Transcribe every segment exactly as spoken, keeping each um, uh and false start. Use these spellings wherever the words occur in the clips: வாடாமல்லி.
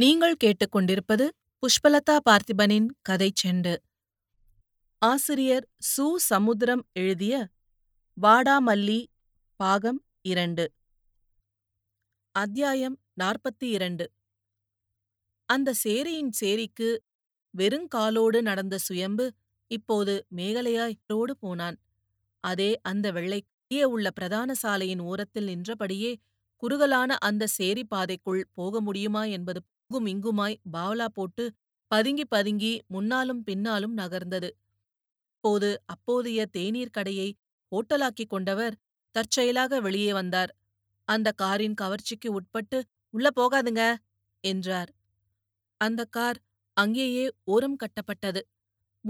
நீங்கள் கேட்டுக்கொண்டிருப்பது புஷ்பலதா பார்த்திபனின் கதை செண்டு. ஆசிரியர் சு. சமுத்திரம் எழுதிய வாடாமல்லி பாகம் இரண்டு, அத்தியாயம் நாற்பத்தி இரண்டு. அந்த சேரியின் சேரிக்கு வெறுங்காலோடு நடந்த சுயம்பு இப்போது மேகலையாயோடு போனான். அதே அந்த வெள்ளை கீழே உள்ள பிரதான சாலையின் ஓரத்தில் நின்றபடியே குறுகலான அந்த சேரி பாதைக்குள் போக முடியுமா என்பது புகும் இங்குமாய் பாவலா போட்டு பதுங்கி பதுங்கி முன்னாலும் பின்னாலும் நகர்ந்தது. போது அப்போதைய தேநீர் கடையை ஹோட்டலாக்கிக் கொண்டவர் தற்செயலாக வெளியே வந்தார். அந்த காரின் கவர்ச்சிக்கு உட்பட்டு, "உள்ள போகாதுங்க" என்றார். அந்த கார் அங்கேயே ஓரம் கட்டப்பட்டது.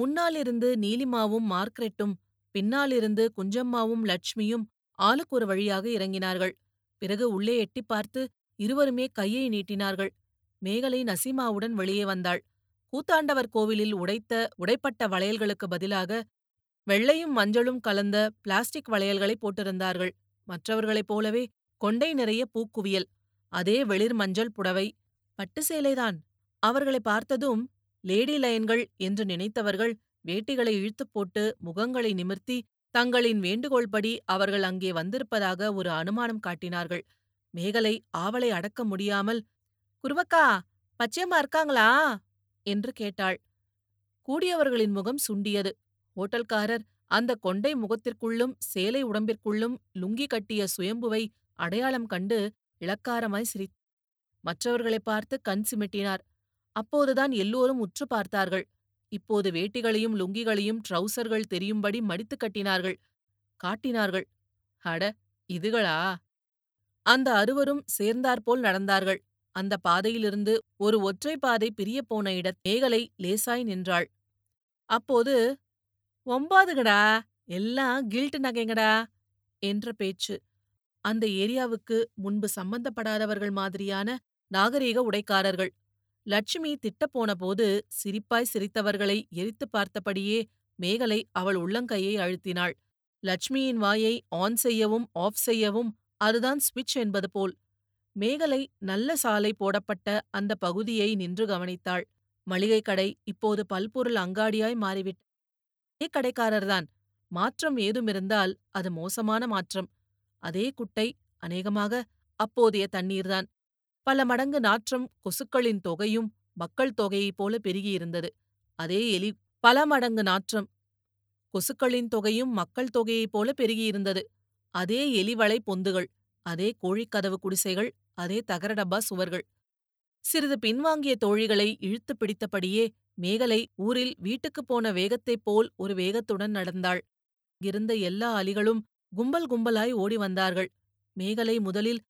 முன்னாலிருந்து நீலிமாவும் மார்க்ரெட்டும் பின்னாலிருந்து குஞ்சம்மாவும் லட்சுமியும் ஆளுக்கு ஒரு வழியாக இறங்கினார்கள். பிறகு உள்ளே எட்டி பார்த்து இருவருமே கையை நீட்டினார்கள். மேகலை நசீமாவுடன் வெளியே வந்தாள். கூத்தாண்டவர் கோவிலில் உடைத்த உடைப்பட்ட வளையல்களுக்கு பதிலாக வெள்ளையும் மஞ்சளும் கலந்த பிளாஸ்டிக் வளையல்களை போட்டிருந்தார்கள். மற்றவர்களைப் போலவே கொண்டை நிறைய பூக்குவியல், அதே வெளிர் மஞ்சள் புடவை, பட்டு சேலைதான். அவர்களை பார்த்ததும் லேடி லைன்கள் என்று நினைத்தவர்கள் வேட்டிகளை இழுத்துப் போட்டு முகங்களை நிமிர்த்தி தங்களின் வேண்டுகோள்படி அவர்கள் அங்கே வந்திருப்பதாக ஒரு அனுமானம் காட்டினார்கள். மேகலை ஆவலை அடக்க முடியாமல், "குருவக்கா, பச்சையம்மா இருக்காங்களா?" என்று கேட்டாள். கூடியவர்களின் முகம் சுண்டியது. ஹோட்டல்காரர் அந்த கொண்டை முகத்திற்குள்ளும் சேலை உடம்பிற்குள்ளும் லுங்கி கட்டிய சுயம்புவை அடையாளம் கண்டு இளக்காரமாய் சிரித்தார். மற்றவர்களை பார்த்து கண் சிமிட்டினார். அப்போதுதான் எல்லோரும் உற்று பார்த்தார்கள். இப்போது வேட்டிகளையும் லுங்கிகளையும் ட்ரௌசர்கள் தெரியும்படி மடித்து கட்டினார்கள், காட்டினார்கள். "அட, இதுகளா?" அந்த அறுவரும் சேர்ந்தாற்போல் நடந்தார்கள். அந்த பாதையிலிருந்து ஒரு ஒற்றை பாதை பிரிய போன இட மேகலை லேசாய் நின்றாள். அப்போது, "ஒம்பாதுகடா, எல்லாம் கில்ட் நகைங்கடா" என்ற பேச்சு. அந்த ஏரியாவுக்கு முன்பு சம்பந்தப்படாதவர்கள் மாதிரியான நாகரீக உடைக்காரர்கள். லட்சுமி திட்டப்போன போது சிரிப்பாய் சிரித்தவர்களை எரித்து பார்த்தபடியே மேகலை அவள் உள்ளங்கையை அழுத்தினாள். லட்சுமியின் வாயை ஆன் செய்யவும் ஆஃப் செய்யவும் அதுதான் ஸ்விட்ச் என்பது போல். மேகலை நல்ல சாலை போடப்பட்ட அந்த பகுதியை நின்று கவனித்தாள். மளிகை கடை இப்போது பல்பொருள் அங்காடியாய் மாறிவிட்ட அதே கடைக்காரர்தான். மாற்றம் ஏதுமிருந்தால் அது மோசமான மாற்றம். அதே குட்டை, அநேகமாக அப்போதைய தண்ணீர்தான். பல மடங்கு நாற்றம் கொசுக்களின் தொகையும் மக்கள் தொகையைப் போல பெருகியிருந்தது. அதே எலி பல மடங்கு நாற்றம் கொசுக்களின் தொகையும் மக்கள் தொகையைப் போல பெருகியிருந்தது. அதே எலிவளை பொந்துகள், அதே கோழிக்கதவு குடிசைகள், அதே தகரடப்பா சுவர்கள். சிறிது பின்வாங்கிய தோழிகளை இழுத்து பிடித்தபடியே மேகலை ஊரில் வீட்டுக்குப் போன வேகத்தைப் போல் ஒரு வேகத்துடன் நடந்தாள். இருந்த எல்லா அலிகளும் கும்பல் கும்பலாய் ஓடி வந்தார்கள். மேகலை முதலில்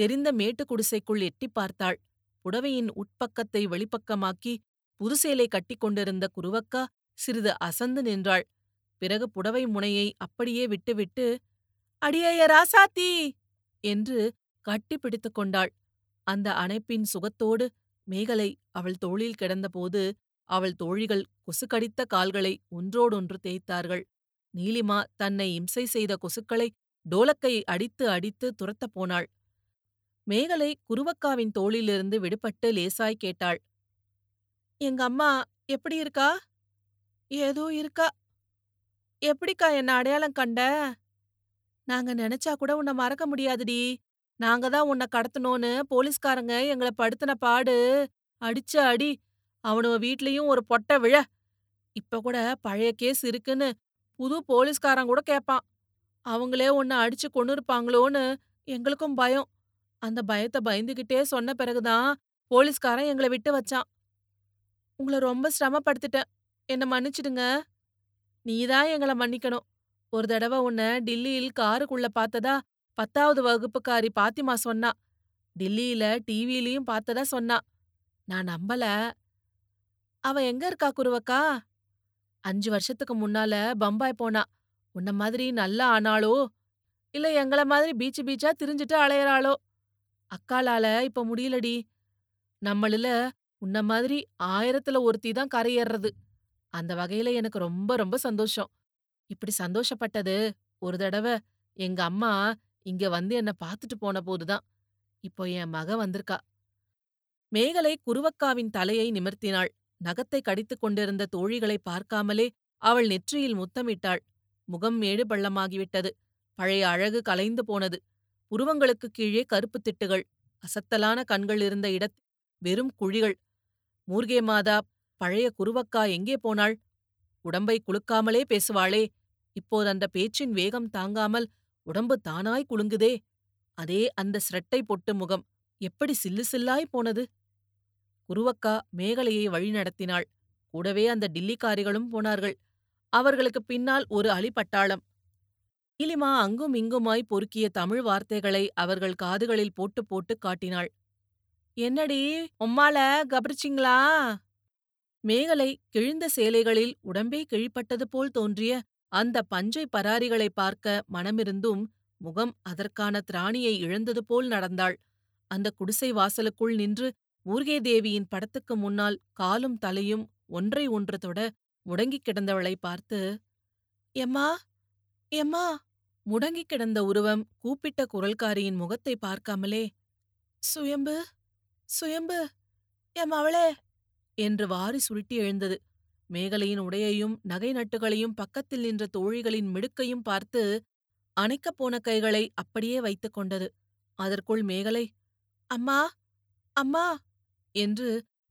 தெரிந்த மேட்டு குடிசைக்குள் எட்டி பார்த்தாள். புடவையின் உட்பக்கத்தை வெளிப்பக்கமாக்கி புதுசேலை கட்டிக்கொண்டிருந்த குருவக்கா சிறிது அசந்து நின்றாள். பிறகு புடவை முனையை அப்படியே விட்டுவிட்டு, "அடியைய ராசாத்தி" என்று கட்டிப்பிடித்து கொண்டாள். அந்த அணைப்பின் சுகத்தோடு மேகலை அவள் தோளில் கிடந்தபோது அவள் தோழிகள் கொசுக்கடித்த கால்களை ஒன்றோடொன்று தேய்த்தார்கள். நீலிமா தன்னை இம்சை செய்த கொசுக்களை டோலக்கை அடித்து அடித்து துரத்தப் போனாள். மேகலை குருவக்காவின் தோளிலிருந்து விடுபட்டு லேசாய் கேட்டாள், "எங்க அம்மா எப்படி இருக்கா?" "ஏதோ இருக்கா." "எப்படிக்கா என்ன அடையாளம் கண்ட?" "நாங்க நினைச்சா கூட உன்னை மறக்க முடியாதுடி. நாங்க தான் உன்னை கடத்தணும்னு போலீஸ்காரங்க எங்களை படுத்தின பாடு, அடிச்ச அடி, அவனுவ வீட்லயும் ஒரு பொட்டை விழ. இப்ப கூட பழைய கேஸ் இருக்குன்னு புது போலீஸ்காரன் கூட கேட்பான். அவங்களே உன்னை அடிச்சு கொண்டு இருப்பாங்களோன்னு எங்களுக்கும் பயம். அந்த பயத்தை பயந்துகிட்டே சொன்ன பிறகுதான் போலீஸ்காரன் எங்களை விட்டு வச்சான். உங்களை ரொம்ப சிரமப்படுத்திட்டேன், என்னை மன்னிச்சிடுங்க. நீதான் எங்களை மன்னிக்கணும். ஒரு தடவை உன்னை டில்லியில் காருக்குள்ள பார்த்ததா பத்தாவது வகுப்புக்காரி பாத்திமா சொன்னா. டில்லியில டிவிலையும் பார்த்ததா சொன்னா. நான் நம்பல. அவ எங்க இருக்கா குருவக்கா?" "அஞ்சு வருஷத்துக்கு முன்னால பம்பாய் போனா. உன்ன மாதிரி நல்லா ஆனாளோ, இல்ல எங்கள மாதிரி பீச்சு பீச்சா திரிஞ்சுட்டு அலையறாளோ? அக்காளால இப்ப முடியலடி. நம்மளில உன்ன மாதிரி ஆயிரத்துல ஒருத்தி தான் கரையேறது. அந்த வகையில எனக்கு ரொம்ப ரொம்ப சந்தோஷம். இப்படி சந்தோஷப்பட்டது ஒரு தடவை எங்க அம்மா இங்க வந்து என்னை பார்த்துட்டு போன போதுதான். இப்போ என் மக வந்திருக்கா. மேகலை குருவக்காவின் தலையை நிமிர்த்தினாள். நகத்தை கடித்துக் கொண்டிருந்த தோழிகளை பார்க்காமலே அவள் நெற்றியில் முத்தமிட்டாள். முகம் மேடு பள்ளமாகிவிட்டது. பழைய அழகு கலைந்து போனது. புருவங்களுக்கு கீழே கருப்பு திட்டுகள். அசத்தலான கண்கள் இருந்த இடத்தில் வெறும் குழிகள். மூர்கே மாதா, பழைய குருவக்கா எங்கே போனாள்? உடம்பை குலுக்காமலே பேசுவாளே, இப்போது அந்த பேச்சின் வேகம் தாங்காமல் உடம்பு தானாய் குலுங்குதே. அதே அந்த சிரட்டை பொட்டு முகம் எப்படி சில்லு சில்லாய் போனது! குருவக்கா மேகலையை வழிநடத்தினாள். கூடவே அந்த டில்லிக்காரிகளும் போனார்கள். அவர்களுக்கு பின்னால் ஒரு அலிப்பட்டாளம். நீலிமா அங்கும் இங்குமாய் பொறுக்கிய தமிழ் வார்த்தைகளை அவர்கள் காதுகளில் போட்டு போட்டு காட்டினாள். என்னடி உம்மால கபரிச்சிங்களா? மேகலை கிழிந்த சேலைகளில் உடம்பே கிழிப்பட்டது போல் தோன்றிய அந்த பஞ்சை பராரிகளை பார்க்க மனமிருந்தும் முகம் அதற்கான திராணியை இழந்தது போல் நடந்தாள். அந்த குடிசை வாசலுக்குள் நின்று ஊர்கே தேவியின் படத்துக்கு முன்னால் காலும் தலையும் ஒன்றை ஒன்று தொட முடங்கிக் கிடந்தவளை பார்த்து, எம்மா எம்மா முடங்கிக் கிடந்த உருவம் கூப்பிட்ட குரல்காரியின் முகத்தை பார்க்காமலே சுயம்பு சுயம்பு எம்மாவளே என்று வாரி சுருட்டி எழுந்தது. மேகலையின் உடையையும் நகை நட்டுகளையும் பக்கத்தில் நின்ற தோழிகளின் மிடுக்கையும் பார்த்து அணைக்கப் போன கைகளை அப்படியே வைத்துக் கொண்டது. அதற்குள் மேகலை அம்மா அம்மா என்று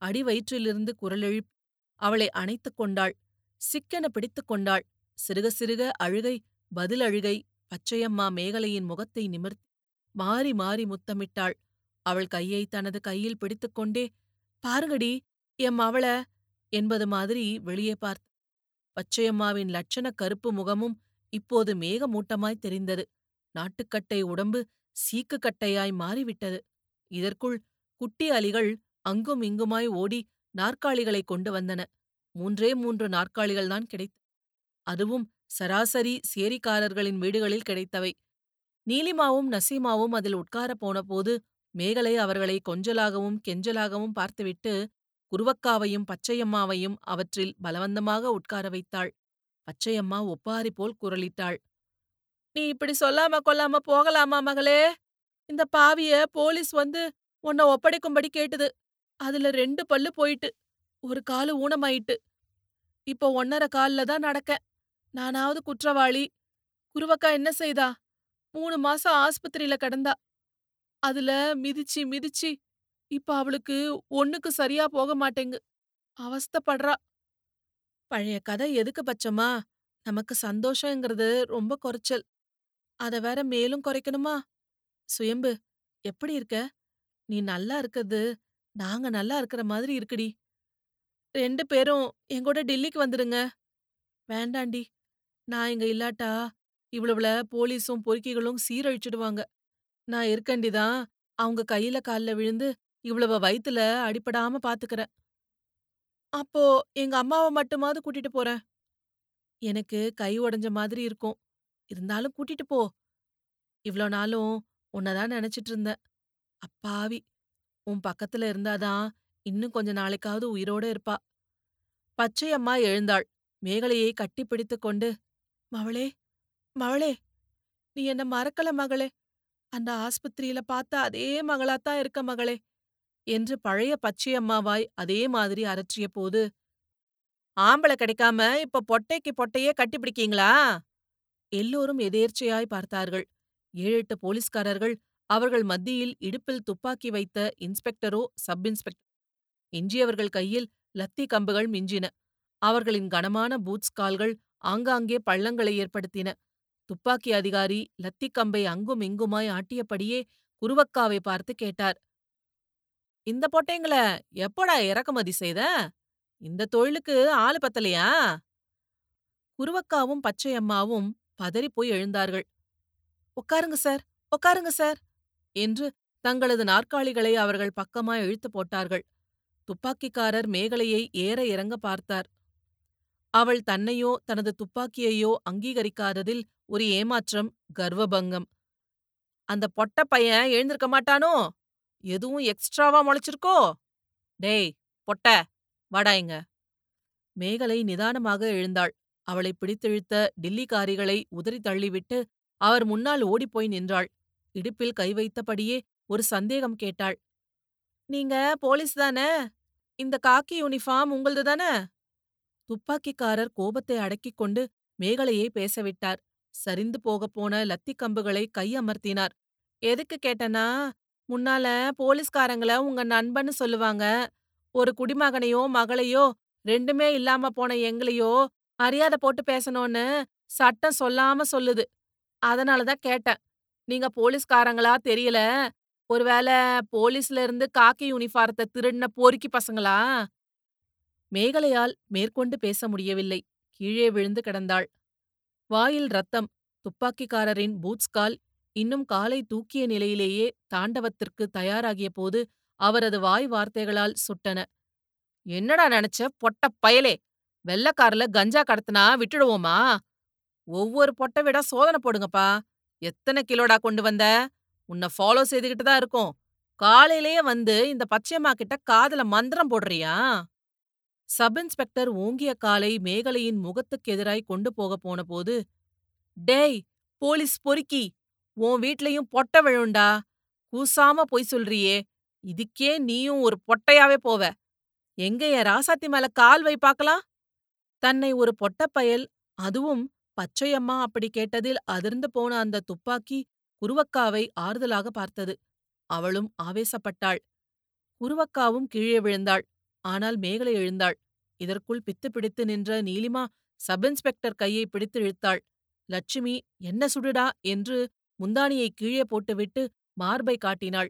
அடிவயிற்றிலிருந்து குரலெழுப்பி அவளை அணைத்துக் கொண்டாள். சிக்கென பிடித்துக் கொண்டாள். சிறுக சிறுக அழுகை பதில் அழுகை. பச்சையம்மா மேகலையின் முகத்தை நிமிர்த்தி மாறி மாறி முத்தமிட்டாள். அவள் கையை தனது கையில் பிடித்துக்கொண்டே, பாருங்கடி எம் அவள என்பது மாதிரி வெளியே பார்த்து பச்சையம்மாவின் லட்சண கருப்பு முகமும் இப்போது மேகமூட்டமாய் தெரிந்தது. நாட்டுக்கட்டை உடம்பு சீக்குக்கட்டையாய் மாறிவிட்டது. இதற்குள் குட்டி அலிகள் அங்கும் இங்குமாய் ஓடி நாற்காலிகளை கொண்டு வந்தன. மூன்றே மூன்று நாற்காலிகள்தான் கிடைத்தன. அதுவும் சராசரி சேரிக்காரர்களின் வீடுகளில் கிடைத்தவை. நீலிமாவும் நசீமாவும் அதில் உட்காரப் போன போது மேகலை அவர்களை கொஞ்சலாகவும் கெஞ்சலாகவும் பார்த்துவிட்டு குருவக்காவையும் பச்சையம்மாவையும் அவற்றில் பலவந்தமாக உட்கார வைத்தாள். பச்சையம்மா ஒப்பாரி போல் குரலிட்டாள், நீ இப்படி சொல்லாம கொல்லாம போகலாமா மகளே? இந்த பாவிய போலீஸ் வந்து உன்னை ஒப்படைக்கும்படி கேட்டது. அதுல ரெண்டு பல்லு போயிட்டு, ஒரு காலு ஊனமாயிட்டு, இப்போ ஒன்னரை காலில் தான் நடக்க. நானாவது குற்றவாளி. குருவக்கா என்ன செய்தா? மூணு மாசம் ஆஸ்பத்திரியில கிடந்தா. அதுல மிதிச்சு மிதிச்சு இப்ப அவளுக்கு ஒண்ணுக்கு சரியா போக மாட்டேங்கு. அவஸ்தப்படுறா. பழைய கதை எதுக்கு பச்சமா? நமக்கு சந்தோஷங்கிறது ரொம்ப குறைச்சல். அதை வேற மேலும் குறைக்கணுமா? சுயம்பு, எப்படி இருக்க? நீ நல்லா இருக்கிறது நாங்க நல்லா இருக்கிற மாதிரி இருக்குடி. ரெண்டு பேரும் எங்கூட டில்லிக்கு வந்துடுங்க. வேண்டாண்டி, நான் இங்க இல்லாட்டா இவ்வளவுல போலீஸும் பொறுக்கிகளும் சீரழிச்சிடுவாங்க. நான் இருக்கண்டிதான் அவங்க கையில கால்ல விழுந்து இவ்வளவு வயித்துல அடிபடாம பாத்துக்கிறேன். அப்போ எங்க அம்மாவை மட்டுமாவது கூட்டிட்டு போறேன். எனக்கு கை உடஞ்ச மாதிரி இருக்கும், இருந்தாலும் கூட்டிட்டு போ. இவ்வளோ நாளும் உன்னதான் நினைச்சிட்டு இருந்தேன். அப்பாவி, உன் பக்கத்துல இருந்தாதான் இன்னும் கொஞ்ச நாளைக்காவது உயிரோட இருப்பா. பச்சையம்மா எழுந்தாள். மேகலையை கட்டி பிடித்து கொண்டு, மவளே மவளே, நீ என்ன மறக்கல மகளே. அந்த ஆஸ்பத்திரியில பார்த்தா அதே மகளாத்தான் இருக்க மகளே என்று பழைய பச்சையம்மாவாய் அதே மாதிரி அரற்றிய போது, ஆம்பளை கிடைக்காம இப்ப பொட்டைக்கு பொட்டையே கட்டிப்பிடிக்கீங்களா? எல்லோரும் எதேர்ச்சையாய் பார்த்தார்கள். ஏழெட்டு போலீஸ்காரர்கள் அவர்கள் மத்தியில் இடுப்பில் துப்பாக்கி வைத்த இன்ஸ்பெக்டரோ சப் இன்ஸ்பெக்டர். எஞ்சியவர்கள் கையில் லத்தி கம்புகள் மிஞ்சின. அவர்களின் கனமான பூட்ஸ் கால்கள் ஆங்காங்கே பள்ளங்களை ஏற்படுத்தின. துப்பாக்கி அதிகாரி லத்தி கம்பை அங்கும் இங்குமாய் ஆட்டியபடியே குருவக்காவை பார்த்து கேட்டார், இந்த பொட்டைங்கள எப்போடா இறக்குமதி செய்த? இந்த தொழிலுக்கு ஆளு பத்தலையா? குருவக்காவும் பச்சையம்மாவும் பதறிப்போய் எழுந்தார்கள். உட்காருங்க சார், உட்காருங்க சார் என்று தங்களது நாற்காலிகளை அவர்கள் பக்கமாய் இழுத்து போட்டார்கள். துப்பாக்கிக்காரர் மேகலையை ஏற இறங்க பார்த்தார். அவள் தன்னையோ தனது துப்பாக்கியையோ அங்கீகரிக்காததில் ஒரு ஏமாற்றம், கர்வபங்கம். அந்த பொட்ட பையன் எழுந்திருக்க மாட்டானோ? எதுவும் எக்ஸ்ட்ராவா முளைச்சிருக்கோ? டேய் பொட்ட, வாடாய்ங்க. மேகலை நிதானமாக எழுந்தாள். அவளை பிடித்திழுத்த டில்லிக்காரிகளை உதறி தள்ளிவிட்டு அவர் முன்னால் ஓடிப்போய் நின்றாள். இடுப்பில் கை வைத்தபடியே ஒரு சந்தேகம் கேட்டாள், நீங்க போலீஸ் தானே? இந்த காக்கி யூனிஃபார்ம் உங்களது தானே? துப்பாக்கிக்காரர் கோபத்தை அடக்கிக் கொண்டு மேகலையை பேசவிட்டார். சரிந்து போகப் போன லத்தி கம்புகளை கை அமர்த்தினார். எதுக்கு கேட்டனா, முன்னால போலீஸ்காரங்கள உங்க நண்பன்னு சொல்லுவாங்க. ஒரு குடிமகனையோ மகளையோ ரெண்டுமே இல்லாம போன எங்களையோ மரியாதை போட்டு பேசணும்னு சட்டம் சொல்லாம சொல்லுது. அதனாலதான் கேட்டேன். நீங்க போலீஸ்காரங்களா தெரியல, ஒருவேளை போலீஸ்ல இருந்து காக்கி யூனிஃபாரத்தை திருடின போரிக்கி பசங்களா? மேகலையால் மேற்கொண்டு பேச முடியவில்லை. கீழே விழுந்து கிடந்தாள். வாயில் ரத்தம். துப்பாக்கிக்காரரின் பூட்ஸ்கால் இன்னும் காலை தூக்கிய நிலையிலேயே தாண்டவத்திற்கு தயாராகிய போது அவரது வாய் வார்த்தைகளால் சுட்டன. என்னடா நினைச்ச பொட்ட பயலே, வெள்ளக்காரில கஞ்சா கடத்தினா விட்டுடுவோமா? ஒவ்வொரு பொட்டை விட சோதனை போடுங்கப்பா. எத்தனை கிலோடா கொண்டு வந்த? உன்னை ஃபாலோ செய்துகிட்டு தான் இருக்கும். காலையிலேயே வந்து இந்த பச்சையம்மா கிட்ட காதல மந்திரம் போடுறியா? சப் இன்ஸ்பெக்டர் ஓங்கிய காலை மேகலையின் முகத்துக்கு எதிராய் கொண்டு போக போன போது, டேய் போலீஸ் பொறுக்கி, உன் வீட்லயும் பொட்டை விழுண்டா, கூசாம பொய் சொல்றியே, இதுக்கே நீயும் ஒரு பொட்டையாவே போவ. எங்க என் ராசாத்தி மேல கால் வை பாக்கலாம். தன்னை ஒரு பொட்டப்பயல், அதுவும் பச்சையம்மா அப்படி கேட்டதில் அதிர்ந்து போன அந்த துப்பாக்கி குருவக்காவை ஆறுதலாக பார்த்தது. அவளும் ஆவேசப்பட்டாள். குருவக்காவும் கீழே விழுந்தாள். ஆனால் மேகலை எழுந்தாள். இதற்குள் பித்து பிடித்து நின்ற நீலிமா சப் இன்ஸ்பெக்டர் கையை பிடித்து இழுத்தாள். லட்சுமி என்ன சுடுடா என்று முந்தானியை கீழே போட்டுவிட்டு மார்பை காட்டினாள்.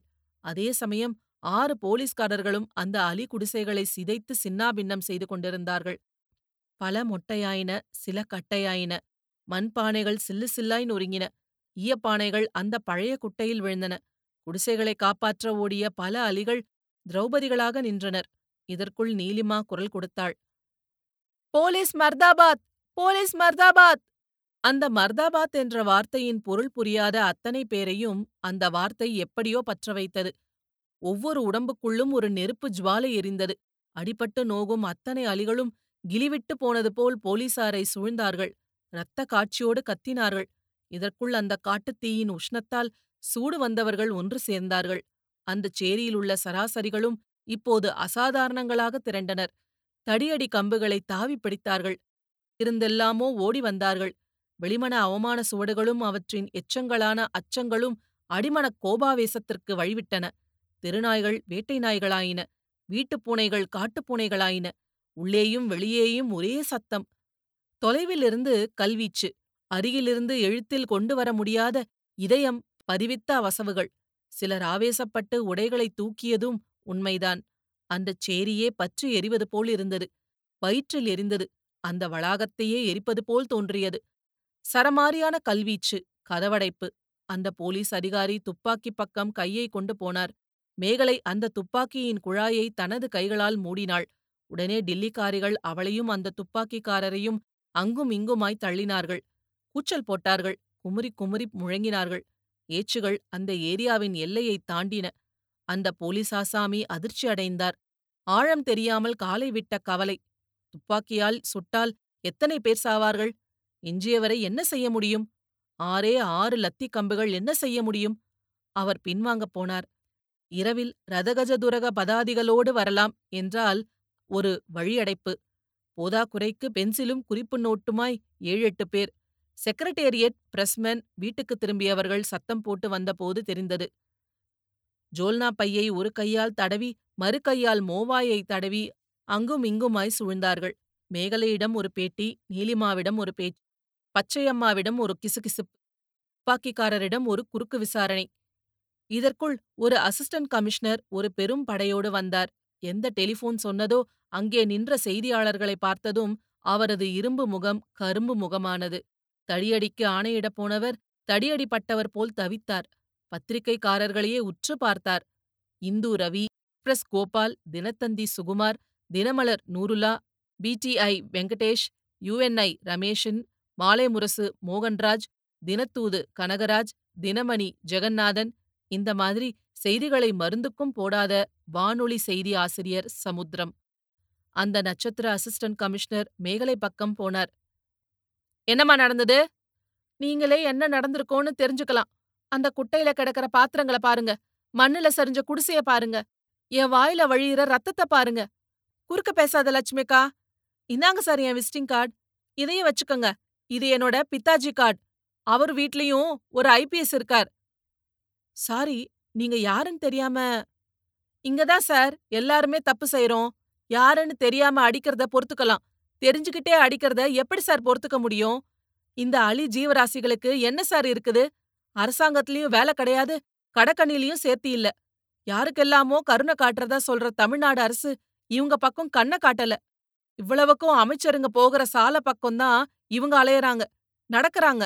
அதே சமயம் ஆறு போலீஸ்காரர்களும் அந்த அலி குடிசைகளை சிதைத்து சின்னாபின்னம் செய்து கொண்டிருந்தார்கள். பல மொட்டையாயின, சில கட்டையாயின. மண்பானைகள் சில்லு சில்லாய் நொறுங்கின. ஈயப்பானைகள் அந்த பழைய குட்டையில் விழுந்தன. குடிசைகளை காப்பாற்ற ஓடிய பல அலிகள் திரௌபதிகளாக நின்றனர். இதற்குள் நீலிமா குரல் கொடுத்தாள், போலீஸ் மர்தாபாத், போலீஸ் மர்தாபாத். அந்த மர்தாபாத் என்ற வார்த்தையின் பொருள் புரியாத அத்தனை பேரையும் அந்த வார்த்தை எப்படியோ பற்ற வைத்தது. ஒவ்வொரு உடம்புக்குள்ளும் ஒரு நெருப்பு ஜுவாலை எரிந்தது. அடிபட்டு நோகும் அத்தனை அலிகளும் கிலிவிட்டு போனது போல் போலீசாரை சூழ்ந்தார்கள். இரத்த காட்சியோடு கத்தினார்கள். இதற்குள் அந்த காட்டுத்தீயின் உஷ்ணத்தால் சூடு வந்தவர்கள் ஒன்று சேர்ந்தார்கள். அந்த சேரியிலுள்ள சராசரிகளும் இப்போது அசாதாரணங்களாக திரண்டனர். தடியடி கம்புகளை தாவி பிடித்தார்கள். இருந்தெல்லாமோ ஓடி வந்தார்கள். வெளிமன அவமான சுவடுகளும் அவற்றின் எச்சங்களான அச்சங்களும் அடிமனக் கோபாவேசத்திற்கு வழிவிட்டன. தெருநாய்கள் வேட்டை நாய்களாயின. வீட்டுப் பூனைகள் காட்டுப்பூனைகளாயின. உள்ளேயும் வெளியேயும் ஒரே சத்தம். தொலைவிலிருந்து கல்வீச்சு, அருகிலிருந்து எழுத்தில் கொண்டு வர முடியாத இதயம் பதிவித்த அவசவுகள். சிலர் ஆவேசப்பட்டு உடைகளை தூக்கியதும் உண்மைதான். அந்தச் சேரியே பற்றி எரிவது போல் இருந்தது. வயிற்றில் எரிந்தது. அந்த வளாகத்தையே எரிப்பது போல் தோன்றியது. சரமாரியான கல்வீச்சு, கதவடைப்பு. அந்த போலீஸ் அதிகாரி துப்பாக்கி பக்கம் கையை கொண்டு போனார். மேகலை அந்த துப்பாக்கியின் குழாயை தனது கைகளால் மூடினாள். உடனே டில்லிக்காரிகள் அவளையும் அந்த துப்பாக்கிக்காரரையும் அங்கும் இங்குமாய் தள்ளினார்கள். கூச்சல் போட்டார்கள். குமுறி குமுறி முழங்கினார்கள். ஏச்சுகள் அந்த ஏரியாவின் எல்லையை தாண்டின. அந்த போலீஸ் ஆசாமி அதிர்ச்சி அடைந்தார். ஆழம் தெரியாமல் காலை விட்ட கவலை. துப்பாக்கியால் சுட்டால் எத்தனை பேர் சாவார்கள்? எஞ்சியவரை என்ன செய்ய முடியும்? ஆறே ஆறு லத்தி கம்புகள் என்ன செய்ய முடியும்? அவர் பின்வாங்கப் போனார். இரவில் ரதகஜதுரக பதாதிகளோடு வரலாம் என்றால் ஒரு வழியடைப்பு. போதாக்குறைக்கு பென்சிலும் குறிப்பு நோட்டுமாய் ஏழெட்டு பேர். செக்ரட்டேரியட் பிரஸ்மேன் வீட்டுக்கு திரும்பியவர்கள் சத்தம் போட்டு வந்தபோது தெரிந்தது. ஜோல்னா பையை ஒரு கையால் தடவி மறு கையால் மோவாயை தடவி அங்கும் இங்குமாய் சூழ்ந்தார்கள். மேகலையிடம் ஒரு பேட்டி, நீலிமாவிடம் ஒரு பேச்சு, பச்சையம்மாவிடம் ஒரு கிசுகிசுப்பு, துப்பாக்கிக்காரரிடம் ஒரு குறுக்கு விசாரணை. இதற்குள் ஒரு அசிஸ்டன்ட் கமிஷனர் ஒரு பெரும் படையோடு வந்தார். எந்த டெலிபோன் சொன்னதோ அங்கே நின்ற செய்தியாளர்களை பார்த்ததும் அவரது இரும்பு முகம் கரும்பு முகமானது. தடியடிக்கு ஆணையிடப் போனவர் தடியடிப்பட்டவர் போல் தவித்தார். பத்திரிகைக்காரர்களையே உற்று பார்த்தார். Hindu Ravi, Express Gopal, Dinathanthi Sukumar, Dinamalar நூருலா, PTI Venkatesh, UNI Rameshan, Malaimurasu Mohanraj, Dinathoothu Kanagaraj, Dinamani Jeganathan. இந்த மாதிரி செய்திகளை மருந்துக்கும் போடாத வானொலி செய்தி ஆசிரியர் சமுத்திரம். அந்த நட்சத்திர அசிஸ்டன்ட் கமிஷனர் மேகலை பக்கம் போனார். என்னம்மா நடந்தது? நீங்களே என்ன நடந்திருக்கோன்னு தெரிஞ்சுக்கலாம். அந்த குட்டையில கிடக்கிற பாத்திரங்களை பாருங்க, மண்ணுல சரிஞ்ச குடிசைய பாருங்க, என் வாயில வழியிற ரத்தத்தை பாருங்க. குறுக்க பேசாத லட்சுமிக்கா. இந்தாங்க சார் என் விசிட்டிங் கார்டு, இதையே வச்சுக்கோங்க. இது என்னோட பித்தாஜி கார்டு. அவர் வீட்லயும் ஒரு ஐபிஎஸ் இருக்கார். சாரி, நீங்க யாருன்னு தெரியாம. இங்கதான் சார் எல்லாருமே தப்பு செய்யறோம். யாருன்னு தெரியாம அடிக்கிறத பொறுத்துக்கலாம், தெரிஞ்சுக்கிட்டே அடிக்கிறத எப்படி சார் பொறுத்துக்க முடியும்? இந்த அழி ஜீவராசிகளுக்கு என்ன சார் இருக்குது? அரசாங்கத்திலயும் வேலை கிடையாது, கடக்கணிலையும் சேர்த்தி இல்ல. யாருக்கெல்லாமோ கருணை காட்டுறதா சொல்ற தமிழ்நாடு அரசு இவங்க பக்கம் கண்ணை காட்டல. இவ்வளவுக்கும் அமைச்சருங்க போகிற சால பக்கம்தான் இவங்க அலையறாங்க, நடக்கிறாங்க.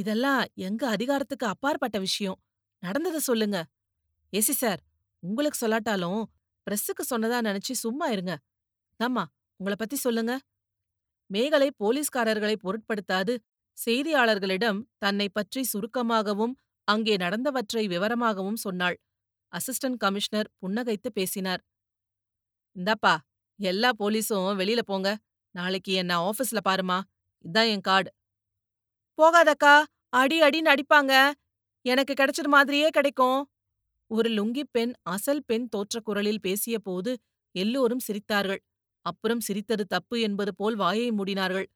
இதெல்லாம் எங்க அதிகாரத்துக்கு அப்பாற்பட்ட விஷயம். நடந்ததை சொல்லுங்க. ஏசி சார், உங்களுக்கு சொல்லாட்டாலும் பிரஸுக்கு சொன்னதா நினைச்சு சும்மா இருங்க. தம்மா, உங்களை பத்தி சொல்லுங்க. மேகலை போலீஸ்காரர்களை பொருட்படுத்தாது செய்தியாளர்களிடம் தன்னை பற்றி சுருக்கமாகவும் அங்கே நடந்தவற்றை விவரமாகவும் சொன்னாள். அசிஸ்டன்ட் கமிஷனர் புன்னகைத்து பேசினார். இந்தாப்பா, எல்லா போலீஸும் வெளியில போங்க. நாளைக்கு என்ன ஆபீஸ்ல பாருமா. இதான் என் கார்டு. போகாதக்கா, அடி அடின்னு அடிப்பாங்க. எனக்கு கிடைச்சது மாதிரியே கிடைக்கும். ஒரு லுங்கி பெண் அசல் பெண் தோற்ற குரலில் பேசிய போது எல்லோரும் சிரித்தார்கள். அப்புறம் சிரித்தது தப்பு என்பது போல் வாயை மூடினார்கள்.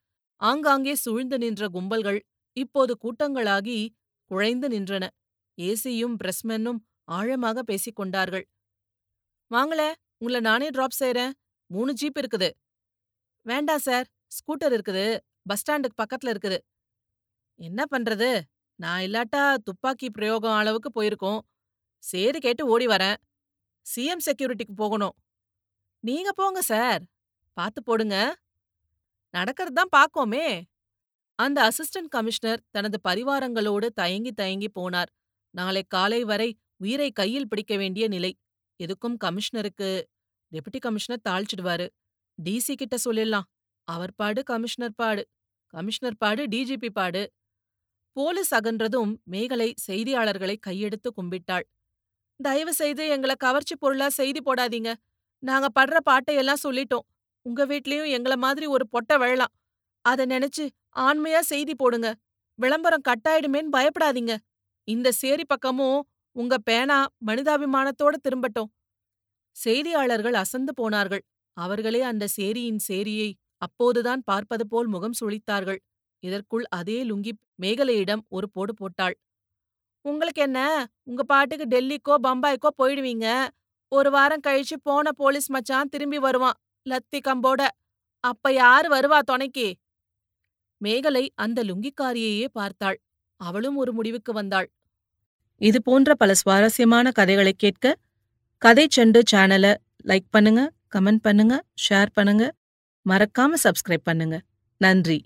ஆங்காங்கே சூழ்ந்து நின்ற கும்பல்கள் இப்போது கூட்டங்களாகி குழைந்து நின்றன. ஏசியும் பிரஸ்மென்னும் ஆழமாக பேசிக் கொண்டார்கள். வாங்களே, உங்களை நானே டிராப் செய்றேன். மூணு ஜீப் இருக்குது. வேண்டாம் சார், ஸ்கூட்டர் இருக்குது, பஸ் ஸ்டாண்டுக்கு பக்கத்துல இருக்குது. என்ன பண்றது, நான் இல்லாட்டா துப்பாக்கி பிரயோகம் அளவுக்கு போயிருக்கோம். சரி கேட்டு ஓடி வரேன். சிஎம் செக்யூரிட்டிக்கு போகணும். நீங்க போங்க சார், பார்த்து போடுங்க. நடக்கிறதுதான் பாக்கோமே. அந்த அசிஸ்டன்ட் கமிஷனர் தனது பரிவாரங்களோடு தயங்கி தயங்கி போனார். நாளை காலை வரை உயிரை கையில் பிடிக்க வேண்டிய நிலை. எதுக்கும் கமிஷனருக்கு டெபுட்டி கமிஷனர் தாழ்ச்சிடுவாரு. டிசி கிட்ட சொல்லிடலாம். அவர் பாடு கமிஷனர் பாடு, கமிஷனர் பாடு டிஜிபி பாடு. போலீஸ் அகன்றதும் மேகலை செய்தியாளர்களை கையெடுத்து கும்பிட்டாள். தயவு செய்து எங்களை கவர்ச்சி பொருளா செய்தி போடாதீங்க. நாங்க படுற பாட்டையெல்லாம் சொல்லிட்டோம். உங்க வீட்லயும் எங்கள மாதிரி ஒரு பொட்டை விழலாம். அதை நினைச்சு ஆண்மையா செய்தி போடுங்க. விளம்பரம் கட்டாயிடுமேன்னு பயப்படாதீங்க. இந்த சேரி பக்கமும் உங்க பேனா மனிதாபிமானத்தோட திரும்பட்டும். செய்தியாளர்கள் அசந்து போனார்கள். அவர்களே அந்த சேரியின் சேரியை அப்போதுதான் பார்ப்பது போல் முகம் சுழித்தார்கள். இதற்குள் அதே லுங்கி மேகலையிடம் ஒரு போடு போட்டாள். உங்களுக்கு என்ன, உங்க பாட்டுக்கு டெல்லிக்கோ பம்பாய்க்கோ போயிடுவீங்க. ஒரு வாரம் கழிச்சு போன போலீஸ் மச்சான் திரும்பி வருவான் லத்தி கம்போட. அப்ப யாரு வருவா துணைக்கி? மேகலை அந்த லுங்கிக்காரியையே பார்த்தாள். அவளும் ஒரு முடிவுக்கு வந்தாள். இது போன்ற பல சுவாரஸ்யமான கதைகளை கேட்க கதை செண்டு சேனலை லைக் பண்ணுங்க, கமெண்ட் பண்ணுங்க, ஷேர் பண்ணுங்க. மறக்காம சப்ஸ்கிரைப் பண்ணுங்க. நன்றி.